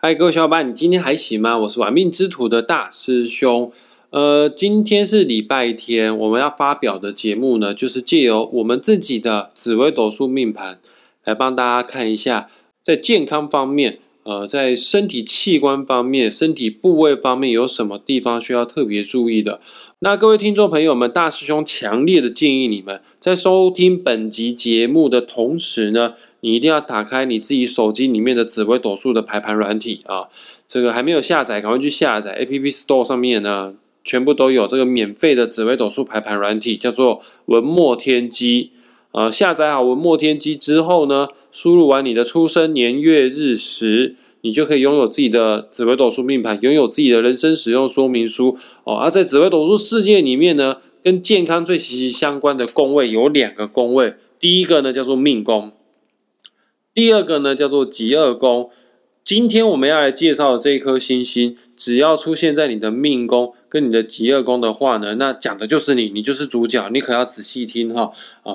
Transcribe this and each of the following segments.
嗨，各位小伙伴，你今天还行吗？我是玩命之徒的大师兄。今天是礼拜天，我们要发表的节目呢，就是借由我们自己的紫微斗数命盘来帮大家看一下，在健康方面，在身体器官方面、身体部位方面有什么地方需要特别注意的。那各位听众朋友们，大师兄强烈的建议你们在收听本集节目的同时呢，你一定要打开你自己手机里面的紫微斗数的排盘软体啊！这个还没有下载，赶快去下载 APP Store 上面呢，全部都有这个免费的紫微斗数排盘软体，叫做文墨天机。下载好文墨天机之后呢，输入完你的出生年月日时，你就可以拥有自己的紫微斗数命盘，拥有自己的人生使用说明书在紫微斗数世界里面呢，跟健康最息息相关的宫位有两个宫位，第一个呢叫做命宫，第二个呢叫做疾厄宫。今天我们要来介绍的这一颗星星，只要出现在你的命宫跟你的疾厄宫的话呢，那讲的就是你，你就是主角，你可要仔细听哈。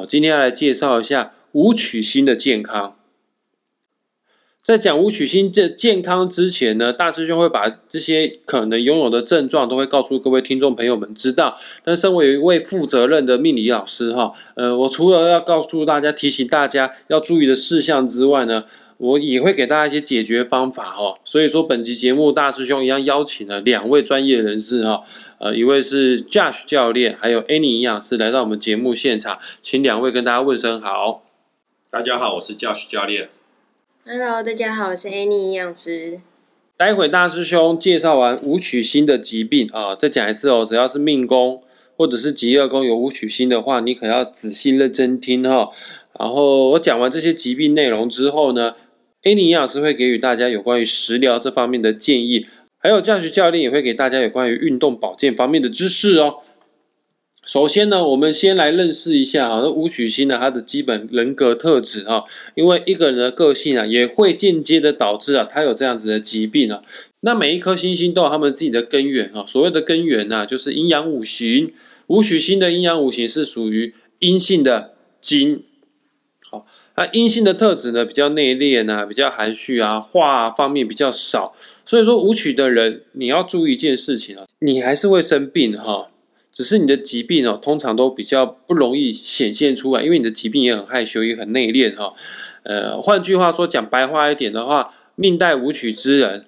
今天要来介绍一下武曲星的健康。在讲武曲星的健康之前呢，大师兄会把这些可能拥有的症状都会告诉各位听众朋友们知道。但身为一位负责任的命理老师哈，我除了要告诉大家、提醒大家要注意的事项之外呢，我也会给大家一些解决方法哈。所以说，本集节目大师兄一样邀请了两位专业人士哈，一位是 Josh 教练，还有 Annie 营养师来到我们节目现场，请两位跟大家问声好。大家好，我是 Josh 教练。Hello， 大家好，我是 Annie 营养师。待会大师兄介绍完武曲星的疾病再讲一次哦。只要是命宫或者是疾厄宫有武曲星的话，你可要仔细认真听哈。然后我讲完这些疾病内容之后呢， Annie 营养师会给予大家有关于食疗这方面的建议，还有教学教练也会给大家有关于运动保健方面的知识哦。首先呢，我们先来认识一下武曲星呢，它的基本人格特质哈。因为一个人的个性也会间接的导致他有这样子的疾病。那每一颗星星都有他们自己的根源哈。所谓的根源就是阴阳五行。武曲星的阴阳五行是属于阴性的金。那阴性的特质呢，比较内敛比较含蓄话方面比较少。所以说，武曲的人你要注意一件事情，你还是会生病哈。只是你的疾病通常都比较不容易显现出来，因为你的疾病也很害羞，也很内敛哈。换句话说，讲白话一点的话，命带武曲之人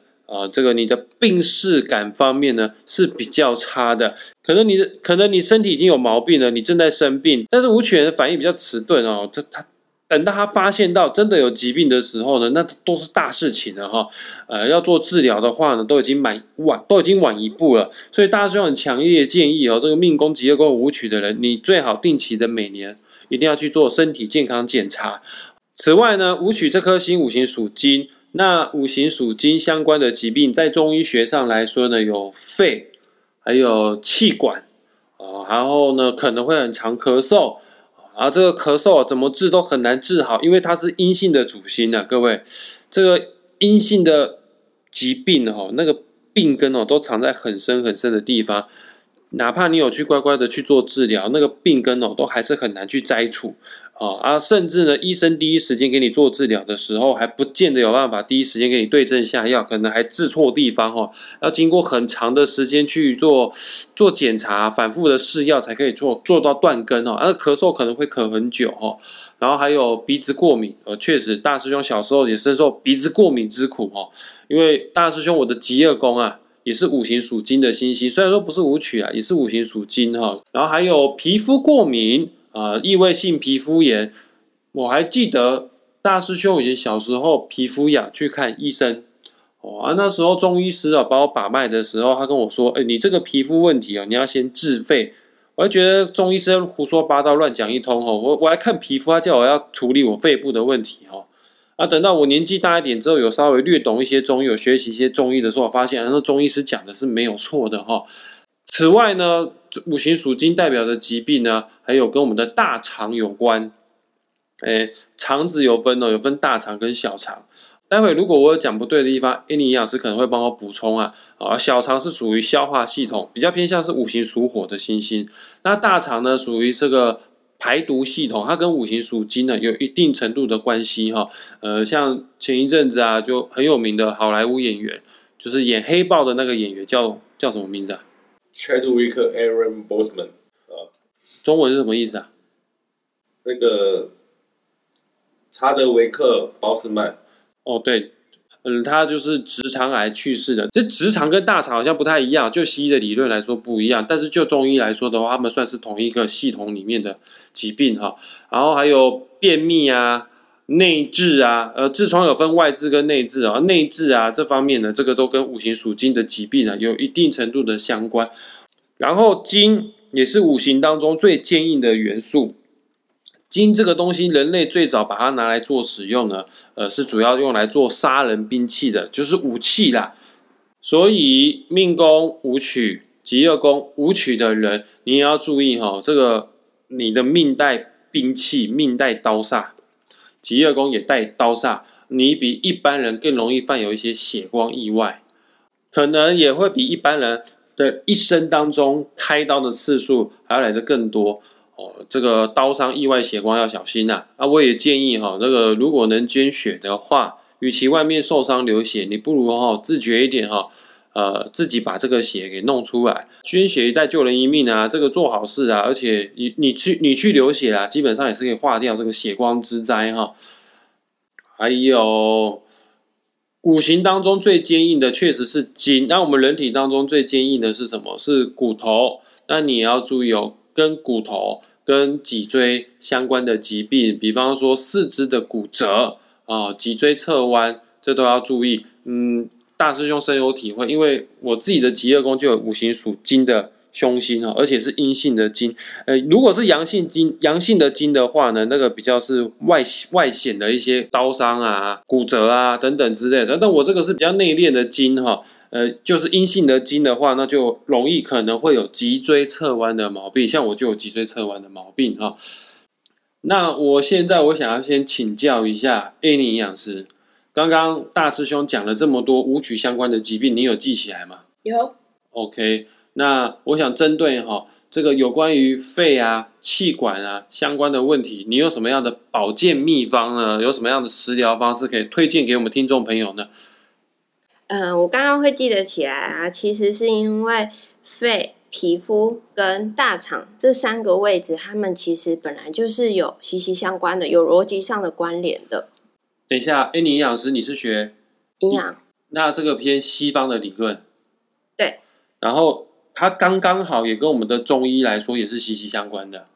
这个你的病识感方面呢是比较差的。可能你身体已经有毛病了，你正在生病，但是武曲人的反应比较迟钝哦。他等到他发现到真的有疾病的时候呢，那都是大事情了哈。要做治疗的话呢，都已经晚一步了。所以大家很强烈建议这个命宫、疾厄宫、武曲的人，你最好定期的每年一定要去做身体健康检查。此外呢，武曲这颗星五行属金，那五行属金相关的疾病，在中医学上来说呢，有肺，还有气管然后呢可能会很常咳嗽。这个咳嗽怎么治都很难治好，因为它是阴性的主星各位，这个阴性的疾病那个病根都藏在很深很深的地方，哪怕你有去乖乖的去做治疗，那个病根都还是很难去摘除甚至呢，医生第一时间给你做治疗的时候，还不见得有办法第一时间给你对症下药，可能还治错地方要经过很长的时间去做检查，反复的试药才可以做到断根咳嗽可能会咳很久然后还有鼻子过敏确实大师兄小时候也深受鼻子过敏之苦因为大师兄我的疾厄宫也是五行属金的星星，虽然说不是武曲也是五行属金然后还有皮肤过敏异位性皮肤炎，我还记得大师兄以前小时候皮肤痒去看医生那时候中医师帮我把脉的时候，他跟我说：“你这个皮肤问题你要先自费。”我就觉得中医师胡说八道乱讲一通我还看皮肤，他叫我要处理我肺部的问题等到我年纪大一点之后，有稍微略懂一些中医，有学习一些中医的时候，我发现中医师讲的是没有错的此外呢，五行属金代表的疾病呢，还有跟我们的大肠有关。肠子有分有分大肠跟小肠。待会如果我有讲不对的地方，Annie 营养师可能会帮我补充小肠是属于消化系统，比较偏向是五行属火的星星。那大肠呢，属于这个排毒系统，它跟五行属金呢有一定程度的关系哈。像前一阵子啊，就很有名的好莱坞演员，就是演黑豹的那个演员叫什么名字啊 ？Chadwick Aaron boltman 啊，中文是什么意思啊？那个查德维克鲍斯曼。哦，对。他就是直肠癌去世的。这直肠跟大肠好像不太一样，就西医的理论来说不一样，但是就中医来说的话，他们算是同一个系统里面的疾病哈。然后还有便秘啊、内痔啊，痔疮有分外痔跟内痔啊，内痔啊这方面呢，这个都跟五行属金的疾病啊有一定程度的相关。然后金也是五行当中最坚硬的元素。金这个东西，人类最早把它拿来做使用呢，是主要用来做杀人兵器的，就是武器啦。所以命宫武曲、疾厄宫武曲的人，你也要注意哈，这个你的命带兵器，命带刀煞，疾厄宫也带刀煞，你比一般人更容易犯有一些血光意外，可能也会比一般人的一生当中开刀的次数还要来得更多。这个刀伤、意外、血光要小心呐！啊，我也建议哈，这个如果能捐血的话，与其外面受伤流血，你不如哈自觉一点哈，自己把这个血给弄出来，捐血一袋救人一命啊，这个做好事啊，而且你去流血啊，基本上也是可以化掉这个血光之灾哈。还有五行当中最坚硬的确实是金，那我们人体当中最坚硬的是什么？是骨头，那你也要注意哦。跟骨头、跟脊椎相关的疾病，比方说四肢的骨折啊、脊椎侧弯，这都要注意。大师兄深有体会，因为我自己的疾厄宫就有五行属金的凶星，而且是阴性的金。如果是阳性的金的话呢，那个比较是外显的一些刀伤啊、骨折啊等等之类的。但我这个是比较内敛的金哈。就是阴性的金的话，那就容易可能会有脊椎侧弯的毛病，像我就有脊椎侧弯的毛病哈。那我想要先请教一下 A 尼营养师，刚刚大师兄讲了这么多武曲相关的疾病，你有记起来吗？有。OK， 那我想针对哈这个有关于肺啊、气管啊相关的问题，你有什么样的保健秘方呢？有什么样的食疗方式可以推荐给我们听众朋友呢？我刚刚会记得起来啊，其实是因为肺、皮肤跟大肠这三个位置，它们其实本来就是有息息相关的，有逻辑上的关联的。等一下，你营养师你是学营养，那这个偏西方的理论，对。然后它刚刚好也跟我们的中医来说也是息息相关的。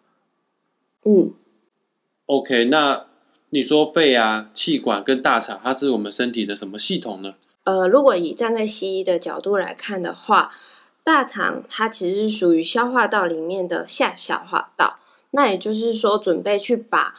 OK， 那你说肺啊、气管跟大肠，它是我们身体的什么系统呢？如果以站在西医的角度来看的话，大肠它其实是属于消化道里面的下消化道，那也就是说准备去把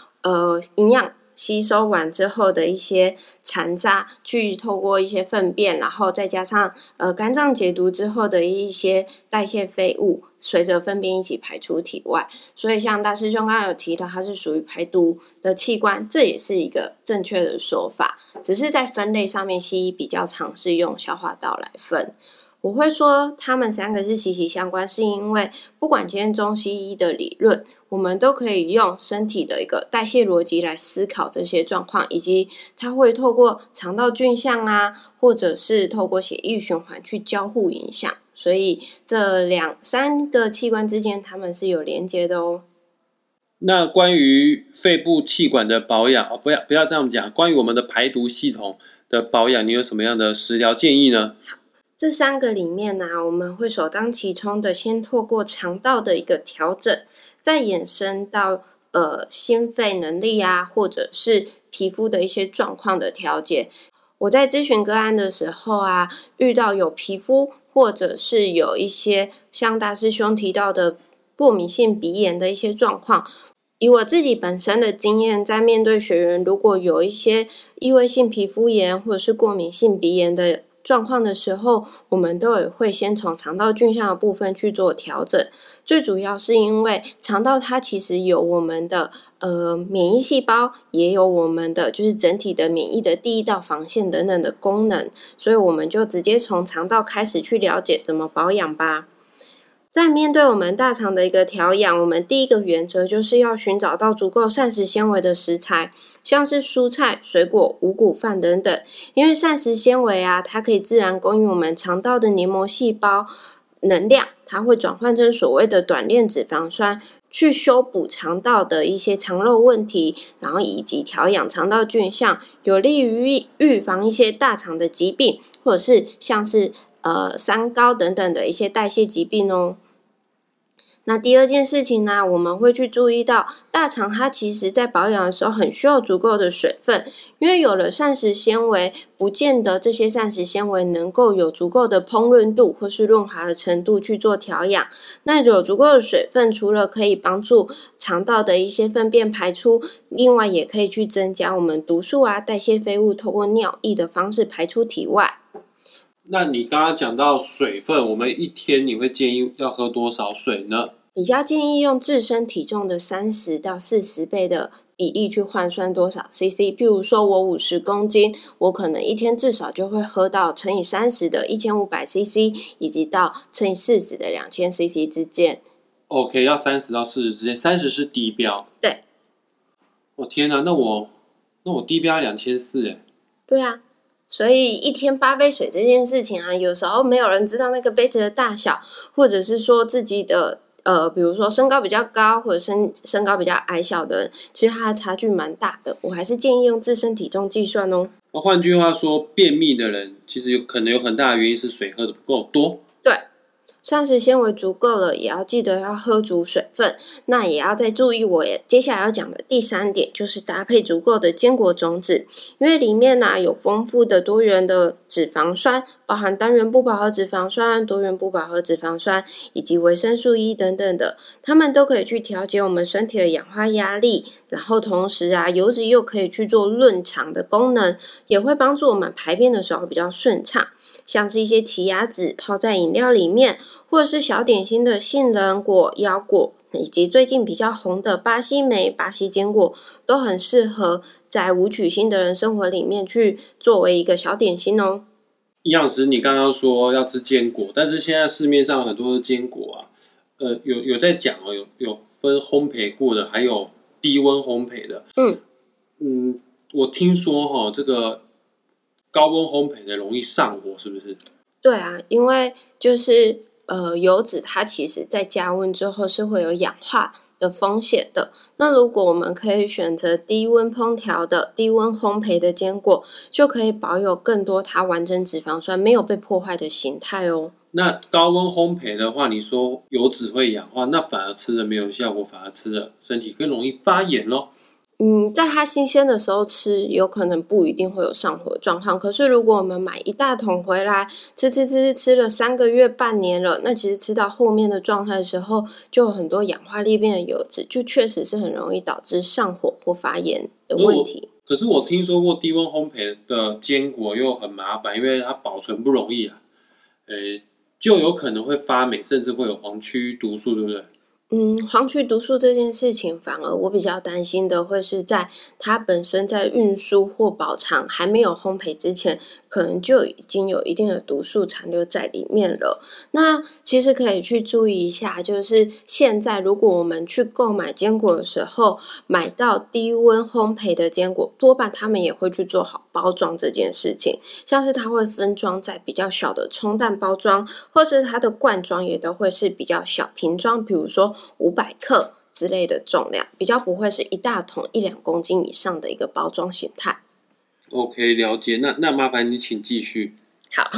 营养吸收完之后的一些残渣，去透过一些粪便，然后再加上肝脏解毒之后的一些代谢废物，随着粪便一起排出体外。所以像大师兄刚刚有提到，它是属于排毒的器官，这也是一个正确的说法，只是在分类上面西医比较常是用消化道来分。我会说它们三个是息息相关，是因为不管今天中西医的理论，我们都可以用身体的一个代谢逻辑来思考这些状况，以及它会透过肠道菌相啊，或者是透过血液循环去交互影响，所以这三个器官之间它们是有连接的哦。那关于肺部气管的保养，不要这样讲，关于我们的排毒系统的保养，你有什么样的食疗建议呢？这三个里面呢、我们会首当其冲的先透过肠道的一个调整，再衍生到心肺能力啊，或者是皮肤的一些状况的调节。我在咨询个案的时候啊，遇到有皮肤或者是有一些像大师兄提到的过敏性鼻炎的一些状况，以我自己本身的经验，在面对学员如果有一些异位性皮肤炎或者是过敏性鼻炎的状况的时候，我们都也会先从肠道菌相的部分去做调整。最主要是因为肠道它其实有我们的免疫细胞，也有我们的就是整体的免疫的第一道防线等等的功能，所以我们就直接从肠道开始去了解怎么保养吧。在面对我们大肠的一个调养，我们第一个原则就是要寻找到足够膳食纤维的食材，像是蔬菜、水果、五谷饭等等。因为膳食纤维啊，它可以自然供应我们肠道的黏膜细胞能量，它会转换成所谓的短链脂肪酸，去修补肠道的一些肠漏问题，然后以及调养肠道菌相，有利于预防一些大肠的疾病，或者是像是三高等等的一些代谢疾病哦。那第二件事情呢，我们会去注意到大肠它其实在保养的时候很需要足够的水分，因为有了膳食纤维，不见得这些膳食纤维能够有足够的烹润度或是润滑的程度去做调养。那有足够的水分，除了可以帮助肠道的一些粪便排出，另外也可以去增加我们毒素啊、代谢废物透过尿液的方式排出体外。那你刚刚讲到水分，我们一天你会建议要喝多少水呢？比较建议用自身体重的30到40倍的比例去换算多少 cc。 譬如说我50公斤，我可能一天至少就会喝到乘以30的 1500cc， 以及到乘以40的 2000cc 之间。 OK， 要30到40之间，30是低标。对，我天哪，那我低标2400耶。对啊，所以一天8杯水这件事情啊，有时候没有人知道那个杯子的大小，或者是说自己的比如说身高比较高或者身高比较矮小的人，其实它的差距蛮大的。我还是建议用自身体重计算哦。换句话说，便秘的人其实可能有很大的原因是水喝的不够多。对，膳食纤维足够了，也要记得要喝足水分。那也要再注意我接下来要讲的第3点，就是搭配足够的坚果种子，因为里面啊有丰富的多元的脂肪酸，包含单元不饱和脂肪酸、多元不饱和脂肪酸以及维生素 E 等等的，它们都可以去调节我们身体的氧化压力，然后同时啊油脂又可以去做润肠的功能，也会帮助我们排便的时候比较顺畅。像是一些奇亚籽泡在饮料里面，或者是小点心的杏仁果、腰果，以及最近比较红的巴西莓、巴西坚果，都很适合在无曲心的人生活里面去作为一个小点心哦。营养师，你刚刚说要吃坚果，但是现在市面上很多的坚果啊，有在讲哦，有分烘焙过的，还有低温烘焙的。我听说这个高温烘焙的容易上火，是不是？对啊，因为就是油脂它其实在加温之后是会有氧化的风险的。那如果我们可以选择低温烹调的、低温烘焙的坚果，就可以保有更多它完整脂肪酸没有被破坏的形态哦。那高温烘焙的话，你说油脂会氧化，那反而吃的没有效果，反而吃的身体更容易发炎咯。在它新鲜的时候吃，有可能不一定会有上火状况。可是如果我们买一大桶回来，吃了3个月、半年了，那其实吃到后面的状态的时候，就有很多氧化裂变的油脂，就确实是很容易导致上火或发炎的问题。可是我听说过低温烘焙的坚果又很麻烦，因为它保存不容易啊，就有可能会发霉，甚至会有黄曲毒素，对不对？黄曲毒素这件事情，反而我比较担心的会是在它本身在运输或保藏还没有烘焙之前，可能就已经有一定的毒素残留在里面了。那其实可以去注意一下，就是现在如果我们去购买坚果的时候，买到低温烘焙的坚果，多半他们也会去做好包装这件事情，像是它会分装在比较小的冲淡包装，或是它的罐装也都会是比较小瓶装，比如说500克之类的重量，比较不会是一大桶1-2公斤以上的一个包装形态。 OK， 了解。那麻烦你请继续。好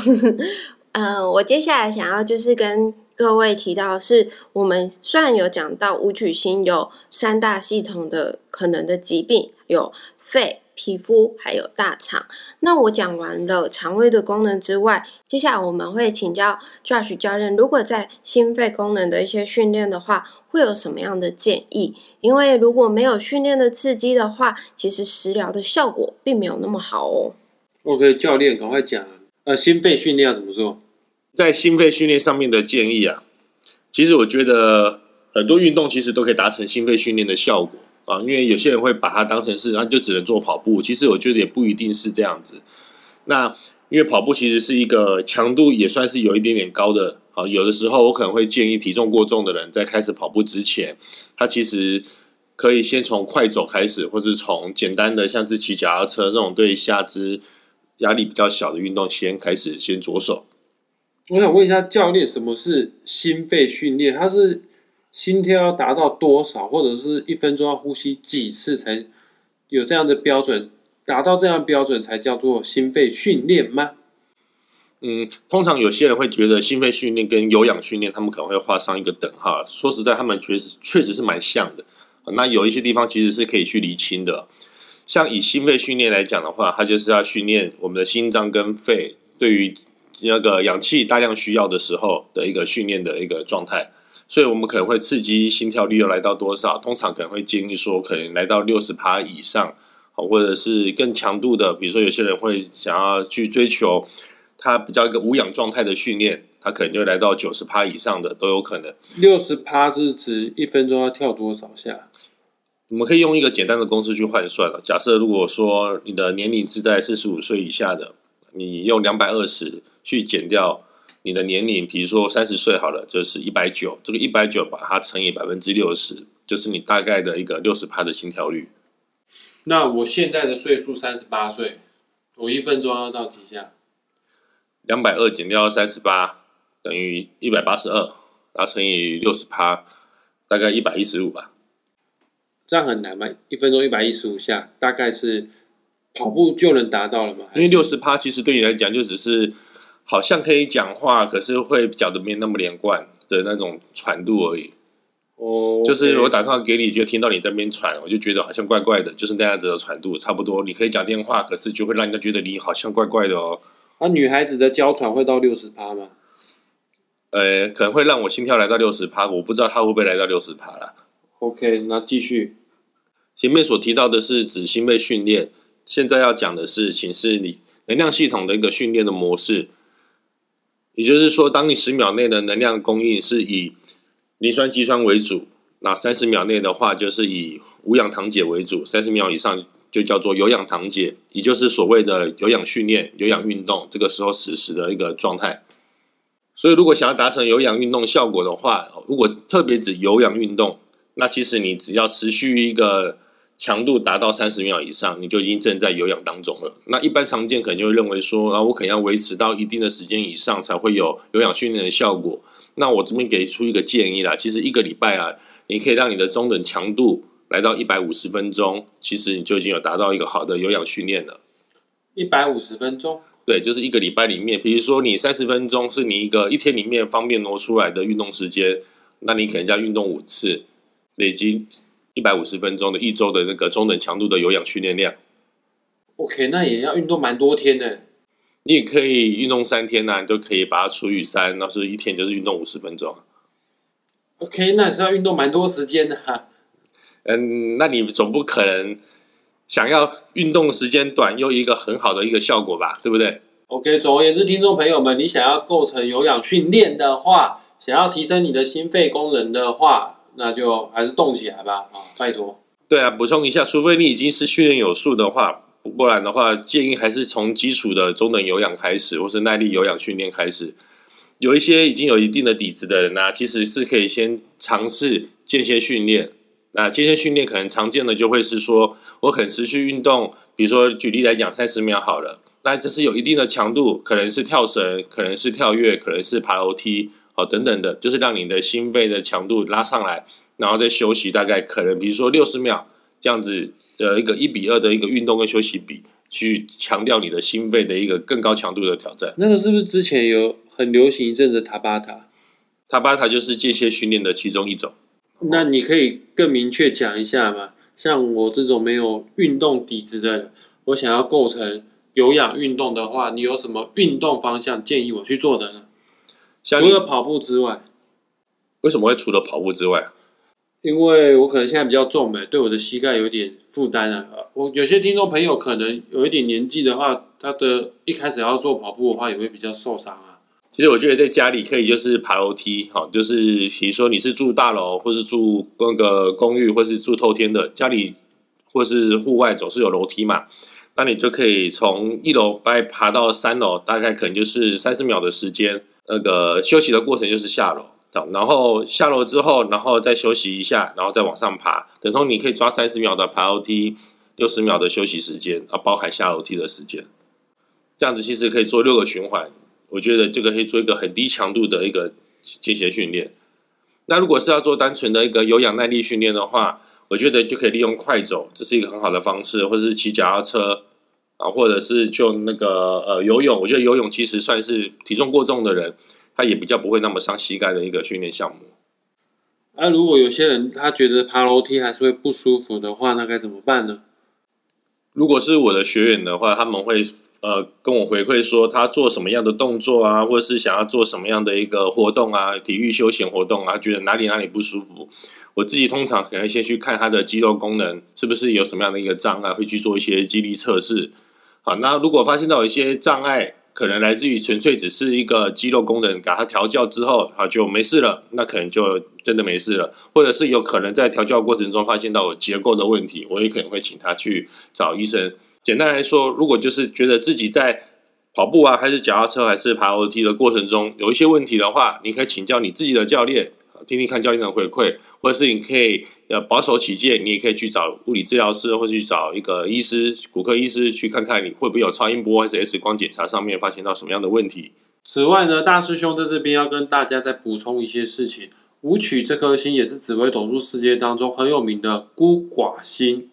我接下来想要就是跟各位提到的是，我们虽然有讲到武曲星有3大系统的可能的疾病，有肺、皮肤还有大肠。那我讲完了肠胃的功能之外，接下来我们会请教 Josh 教练，如果在心肺功能的一些训练的话，会有什么样的建议？因为如果没有训练的刺激的话，其实食疗的效果并没有那么好哦。 OK， 教练赶快讲心肺训练要怎么做？在心肺训练上面的建议啊，其实我觉得很多运动其实都可以达成心肺训练的效果啊，因为有些人会把它当成是，就只能做跑步。其实我觉得也不一定是这样子。那因为跑步其实是一个强度也算是有一点点高的好，有的时候我可能会建议体重过重的人，在开始跑步之前，他其实可以先从快走开始，或是从简单的像是骑脚踏车这种对下肢压力比较小的运动先开始，先着手。我想问一下教练，什么是心肺训练？它是心跳要达到多少，或者是一分钟要呼吸几次才有这样的标准？达到这样的标准才叫做心肺训练吗？通常有些人会觉得心肺训练跟有氧训练他们可能会画上一个等号，说实在他们确实是蛮像的，那有一些地方其实是可以去厘清的。像以心肺训练来讲的话，它就是要训练我们的心脏跟肺对于那个氧气大量需要的时候的一个训练的一个状态，所以我们可能会刺激心跳率要来到多少，通常可能会建议说可能来到 60% 以上，或者是更强度的，比如说有些人会想要去追求他比较一个无氧状态的训练，他可能就来到 90% 以上的都有可能。 60% 是指一分钟要跳多少下？我们可以用一个简单的公式去换算了。假设如果说你的年龄是在45岁以下的，你用220去减掉你的年龄，比如说30岁好了，就是190，这个190把它乘以 60%， 就是你大概的一个 60% 的心跳率。那我现在的岁数38岁，我一分钟要到几下？220减掉38等于182，然后乘以 60%， 大概115吧。这样很难吗？一分钟115下，大概是跑步就能达到了吗？因为 60% 其实对你来讲就只是好像可以讲话，可是会讲的没那么连贯的那种喘度而已。Oh, okay. 就是我打电话给你，就听到你在那边喘，我就觉得好像怪怪的，就是那样子的喘度差不多。你可以讲电话，可是就会让人家觉得你好像怪怪的哦。那女孩子的娇喘会到 60% 吗？可能会让我心跳来到 60%， 我不知道她会不会来到 60% 啦。OK， 那继续。前面所提到的是指心肺训练，现在要讲的事情是你能量系统的一个训练的模式。也就是说，当你10秒内的能量供应是以磷酸肌酸为主，那30秒内的话就是以无氧糖解为主，30秒以上就叫做有氧糖解，也就是所谓的有氧训练、有氧运动，这个时候实施的一个状态。所以如果想要达成有氧运动效果的话，如果特别指有氧运动，那其实你只要持续一个强度达到30秒以上，你就已经正在有氧当中了。那一般常见可能就会认为说，我可能要维持到一定的时间以上才会有有氧训练的效果。那我这边给出一个建议啦，其实一个礼拜啊，你可以让你的中等强度来到150分钟，其实你就已经有达到一个好的有氧训练了。150分钟？对，就是一个礼拜里面，比如说你30分钟是你一天里面方便挪出来的运动时间，那你可能要运动5次，累积150分钟的一周的那个中等强度的有氧训练量。 OK， 那也要运动蛮多天的。你也可以运动3天啊，你就可以把它除以3，那是一天就是运动50分钟。 OK， 那也是要运动蛮多时间的啊。那你总不可能想要运动时间短又一个很好的一个效果吧，对不对？ OK， 总而言之，听众朋友们，你想要构成有氧训练的话，想要提升你的心肺功能的话，那就还是动起来吧，拜托。对啊，补充一下，除非你已经是训练有素的话，不然的话，建议还是从基础的中等有氧开始，或是耐力有氧训练开始。有一些已经有一定的底子的人啊，其实是可以先尝试间歇训练。那间歇训练可能常见的就会是说，我可能持续运动，比如说举例来讲30秒好了，那这是有一定的强度，可能是跳绳，可能是跳跃，可能是爬楼梯。等等的，就是让你的心肺的强度拉上来，然后再休息，大概可能比如说60秒这样子的一个1:2的一个运动跟休息比，去强调你的心肺的一个更高强度的挑战。那个是不是之前有很流行一阵子的塔巴塔？塔巴塔就是间歇训练的其中一种。那你可以更明确讲一下吗？像我这种没有运动底子的人，我想要构成有氧运动的话，你有什么运动方向建议我去做的呢？除了跑步之外。为什么会除了跑步之外？因为我可能现在比较重对我的膝盖有点负担啊。我有些听众朋友可能有一点年纪的话，他的一开始要做跑步的话，也会比较受伤啊。其实我觉得在家里可以就是爬楼梯，就是比如说你是住大楼，或是住那个公寓，或是住透天的，家里或是户外总是有楼梯嘛。那你就可以从1楼爬到3楼，大概可能就是30秒的时间。那个休息的过程就是下楼，然后下楼之后，然后再休息一下，然后再往上爬，等同你可以抓30秒的爬楼梯，60秒的休息时间，包含下楼梯的时间，这样子其实可以做6个循环。我觉得这个可以做一个很低强度的一个间歇训练。那如果是要做单纯的一个有氧耐力训练的话，我觉得就可以利用快走，这是一个很好的方式，或者是骑脚踏车啊，或者是就那个游泳。我觉得游泳其实算是体重过重的人，他也比较不会那么伤膝盖的一个训练项目。那如果有些人他觉得爬楼梯还是会不舒服的话，那该怎么办呢？如果是我的学员的话，他们会跟我回馈说他做什么样的动作啊，或者是想要做什么样的一个活动啊，体育休闲活动啊，觉得哪里不舒服。我自己通常可能先去看他的肌肉功能是不是有什么样的一个障碍，会去做一些肌力测试。好，那如果发现到有一些障碍可能来自于纯粹只是一个肌肉功能，把它调教之后好就没事了，那可能就真的没事了。或者是有可能在调教过程中发现到有结构的问题，我也可能会请他去找医生。简单来说，如果就是觉得自己在跑步啊，还是脚踏车，还是爬楼梯的过程中有一些问题的话，你可以请教你自己的教练，听听看教练的回馈，或者是你可以保守起见，你也可以去找物理治疗师，或者去找一个医师，骨科医师，去看看你会不会有超音波还是 X 光检查上面发现到什么样的问题。此外呢，大师兄在这边要跟大家再补充一些事情。武曲这颗星也是紫微斗数世界当中很有名的孤寡星。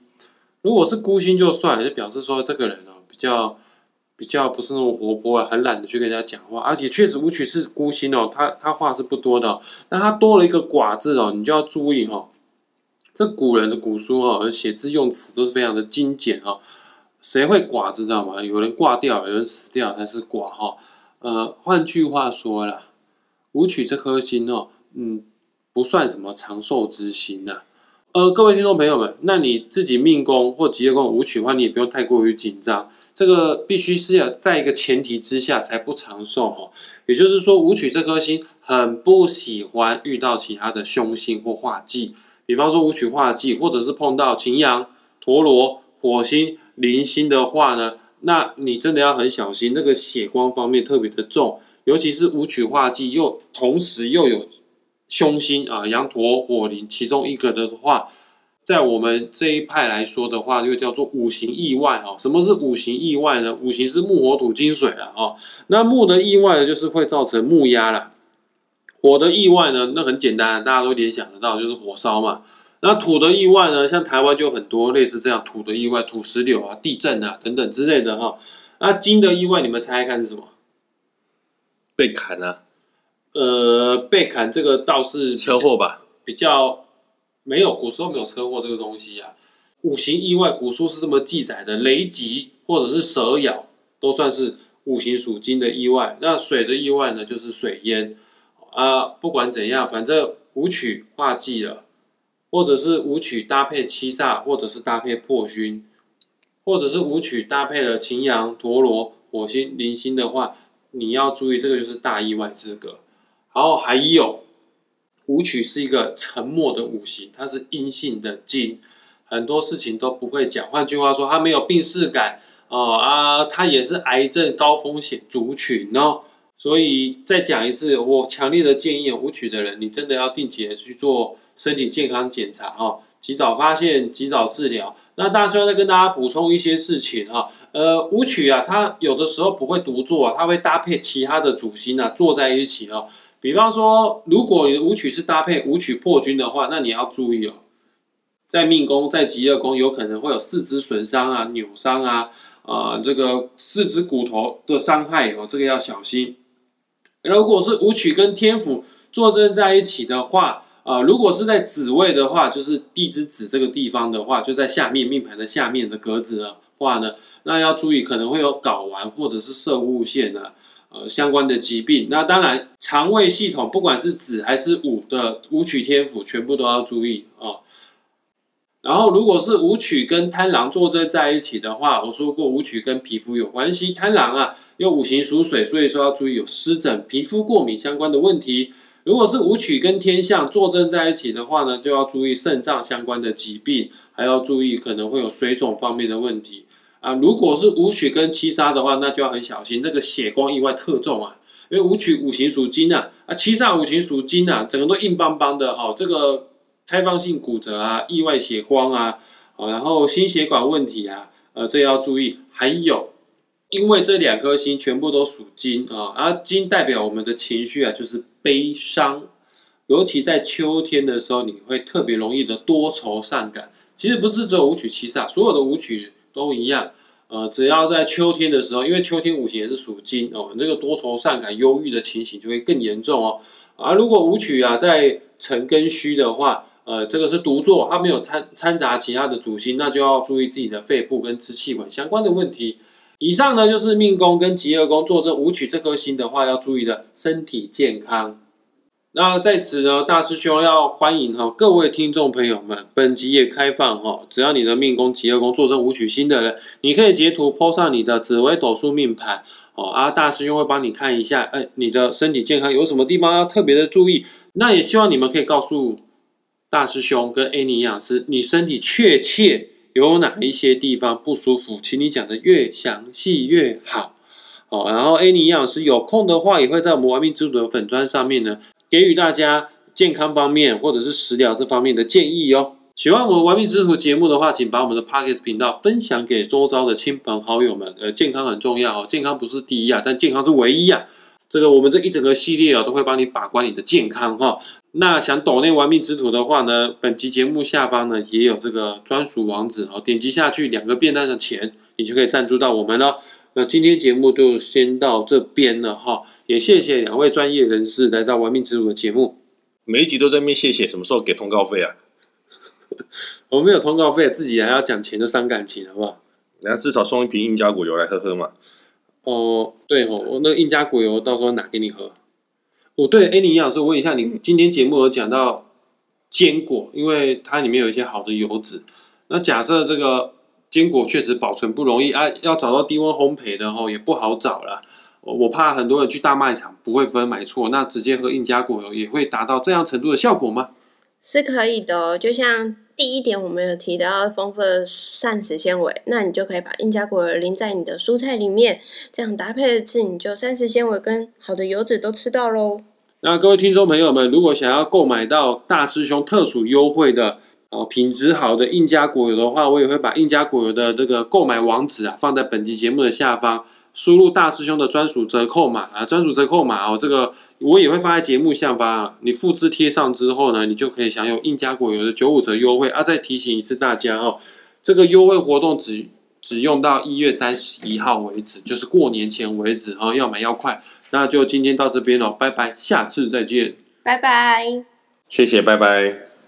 如果是孤星就算，就表示说这个人哦比较不是那么活泼，很懒得去跟人家讲话，而且确实武曲是孤星哦，他话是不多的，那他多了一个寡字哦，你就要注意哦。这古人的古书哦，写字用词都是非常的精简哦。谁会寡知道吗？有人挂掉，有人死掉才是寡哈。换句话说啦，武曲这颗星哦，不算什么长寿之星呐。各位听众朋友们，那你自己命宫或吉业宫武曲的话，你也不用太过于紧张，这个必须是要在一个前提之下才不长寿哦。也就是说，武曲这颗星很不喜欢遇到其他的凶星或化忌，比方说武曲化忌，或者是碰到擎羊、陀罗、火星、铃星的话呢，那你真的要很小心，那个血光方面特别的重，尤其是武曲化忌又同时又有凶星啊，羊陀火铃其中一个的话，在我们这一派来说的话，就叫做五行意外哦。什么是五行意外呢？五行是木火土金水啦哦。那木的意外呢，就是会造成木压啦；火的意外呢，那很简单，大家都联想得到，就是火烧嘛。那土的意外呢，像台湾就很多类似这样土的意外，土石流啊、地震啊等等之类的哈。那金的意外，你们猜看是什么？被砍啊。被砍这个倒是车祸吧，比较没有，古书都没有车祸这个东西啊。五行意外，古书是这么记载的：雷击或者是蛇咬，都算是五行属金的意外。那水的意外呢，就是水淹啊。不管怎样，反正武曲化忌了，或者是武曲搭配七煞，或者是搭配破军，或者是武曲搭配了擎羊、陀罗、火星、铃星的话，你要注意，这个就是大意外之格。然后还有武曲是一个沉默的五行，它是阴性的金，很多事情都不会讲。换句话说，它没有病识感它也是癌症高风险族群哦。所以再讲一次，我强烈的建议武曲的人，你真的要定期的去做身体健康检查哦，及早发现，及早治疗。那大师兄再跟大家补充一些事情哈。武曲啊，它有的时候不会独坐，它会搭配其他的主星啊坐在一起哦。比方说，如果你的武曲是搭配武曲破军的话，那你要注意哦，在命宫、在疾厄宫有可能会有四肢损伤啊、扭伤啊、这个四肢骨头的伤害哦，这个要小心。如果是武曲跟天府坐镇在一起的话，如果是在子位的话，就是地支子这个地方的话，就在下面命盘的下面的格子的话呢，那要注意可能会有睾丸或者是射物线的相关的疾病。那当然，肠胃系统不管是子还是午的武曲天府，全部都要注意哦。然后，如果是武曲跟贪狼坐镇在一起的话，我说过武曲跟皮肤有关系，贪狼啊，又五行属水，所以说要注意有湿疹、皮肤过敏相关的问题。如果是武曲跟天相坐镇在一起的话呢，就要注意肾脏相关的疾病，还要注意可能会有水肿方面的问题啊。如果是武曲跟七杀的话，那就要很小心，那个血光意外特重啊。因为武曲五行属金啊，七煞五行属金啊，整个都硬邦邦的哈、哦。这个开放性骨折啊，意外血光啊，哦，然后心血管问题啊，这要注意。还有，因为这两颗星全部都属金啊，而、哦、金代表我们的情绪啊，就是悲伤，尤其在秋天的时候，你会特别容易的多愁善感。其实不是只有武曲七煞，所有的武曲都一样。只要在秋天的时候，因为秋天五行也是属金哦，这个多愁善感、忧郁的情形就会更严重哦。而、如果武曲啊在辰跟戌的话，这个是独坐，它没有掺杂其他的主星，那就要注意自己的肺部跟支气管相关的问题。以上呢就是命宫跟疾厄宫坐镇武曲这颗星的话要注意的身体健康。那在此呢，大师兄要欢迎哈各位听众朋友们，本集也开放哈，只要你的命宫、疾厄宫坐镇武曲星的人，你可以截图 po 上你的紫微斗数命盘哦，大师兄会帮你看一下，你的身体健康有什么地方要特别的注意。那也希望你们可以告诉大师兄跟 Annie 营养师，你身体确切有哪一些地方不舒服，请你讲的越详细越好哦。然后 Annie 营养师有空的话，也会在我们玩命之主的粉专上面呢，给予大家健康方面或者是食疗这方面的建议哦。喜欢我们玩命之徒节目的话，请把我们的 Podcast 频道分享给周遭的亲朋好友们。健康很重要哦，健康不是第一啊，但健康是唯一啊。这个我们这一整个系列哦，都会帮你把关你的健康哈、哦。那想抖内玩命之徒的话呢，本集节目下方呢也有这个专属网址哦，点击下去2个便当的钱，你就可以赞助到我们了。那今天节目就先到这边了哈，也谢谢2位专业人士来到玩命之主的节目。每一集都在那边谢谢，什么时候给通告费啊？我没有通告费，自己还要讲钱就伤感情，好不好？人家至少送一瓶印加果油来喝喝嘛。哦，对哦，我那印加果油到时候拿给你喝。哦，对，Annie营养师，我问一下，你今天节目有讲到坚果，因为它里面有一些好的油脂。那假设这个坚果确实保存不容易啊，要找到低温烘焙的吼也不好找啦。我怕很多人去大卖场不会分买错，那直接喝印加果油也会达到这样程度的效果吗？是可以的哦，就像第一点我们有提到丰富的膳食纤维，那你就可以把印加果油淋在你的蔬菜里面，这样搭配着吃，你就膳食纤维跟好的油脂都吃到咯。那各位听众朋友们，如果想要购买到大师兄特属优惠的品质好的印加果油的话，我也会把印加果油的这个购买网址啊放在本集节目的下方，输入大师兄的专属折扣码啊，专属折扣码哦，这个我也会放在节目下方啊，你复制贴上之后呢，你就可以享有印加果油的95折优惠啊。再提醒一次大家哦，这个优惠活动只用到1月31号为止，就是过年前为止哦，要买要快。那就今天到这边咯，拜拜，下次再见，拜拜，谢谢，拜拜。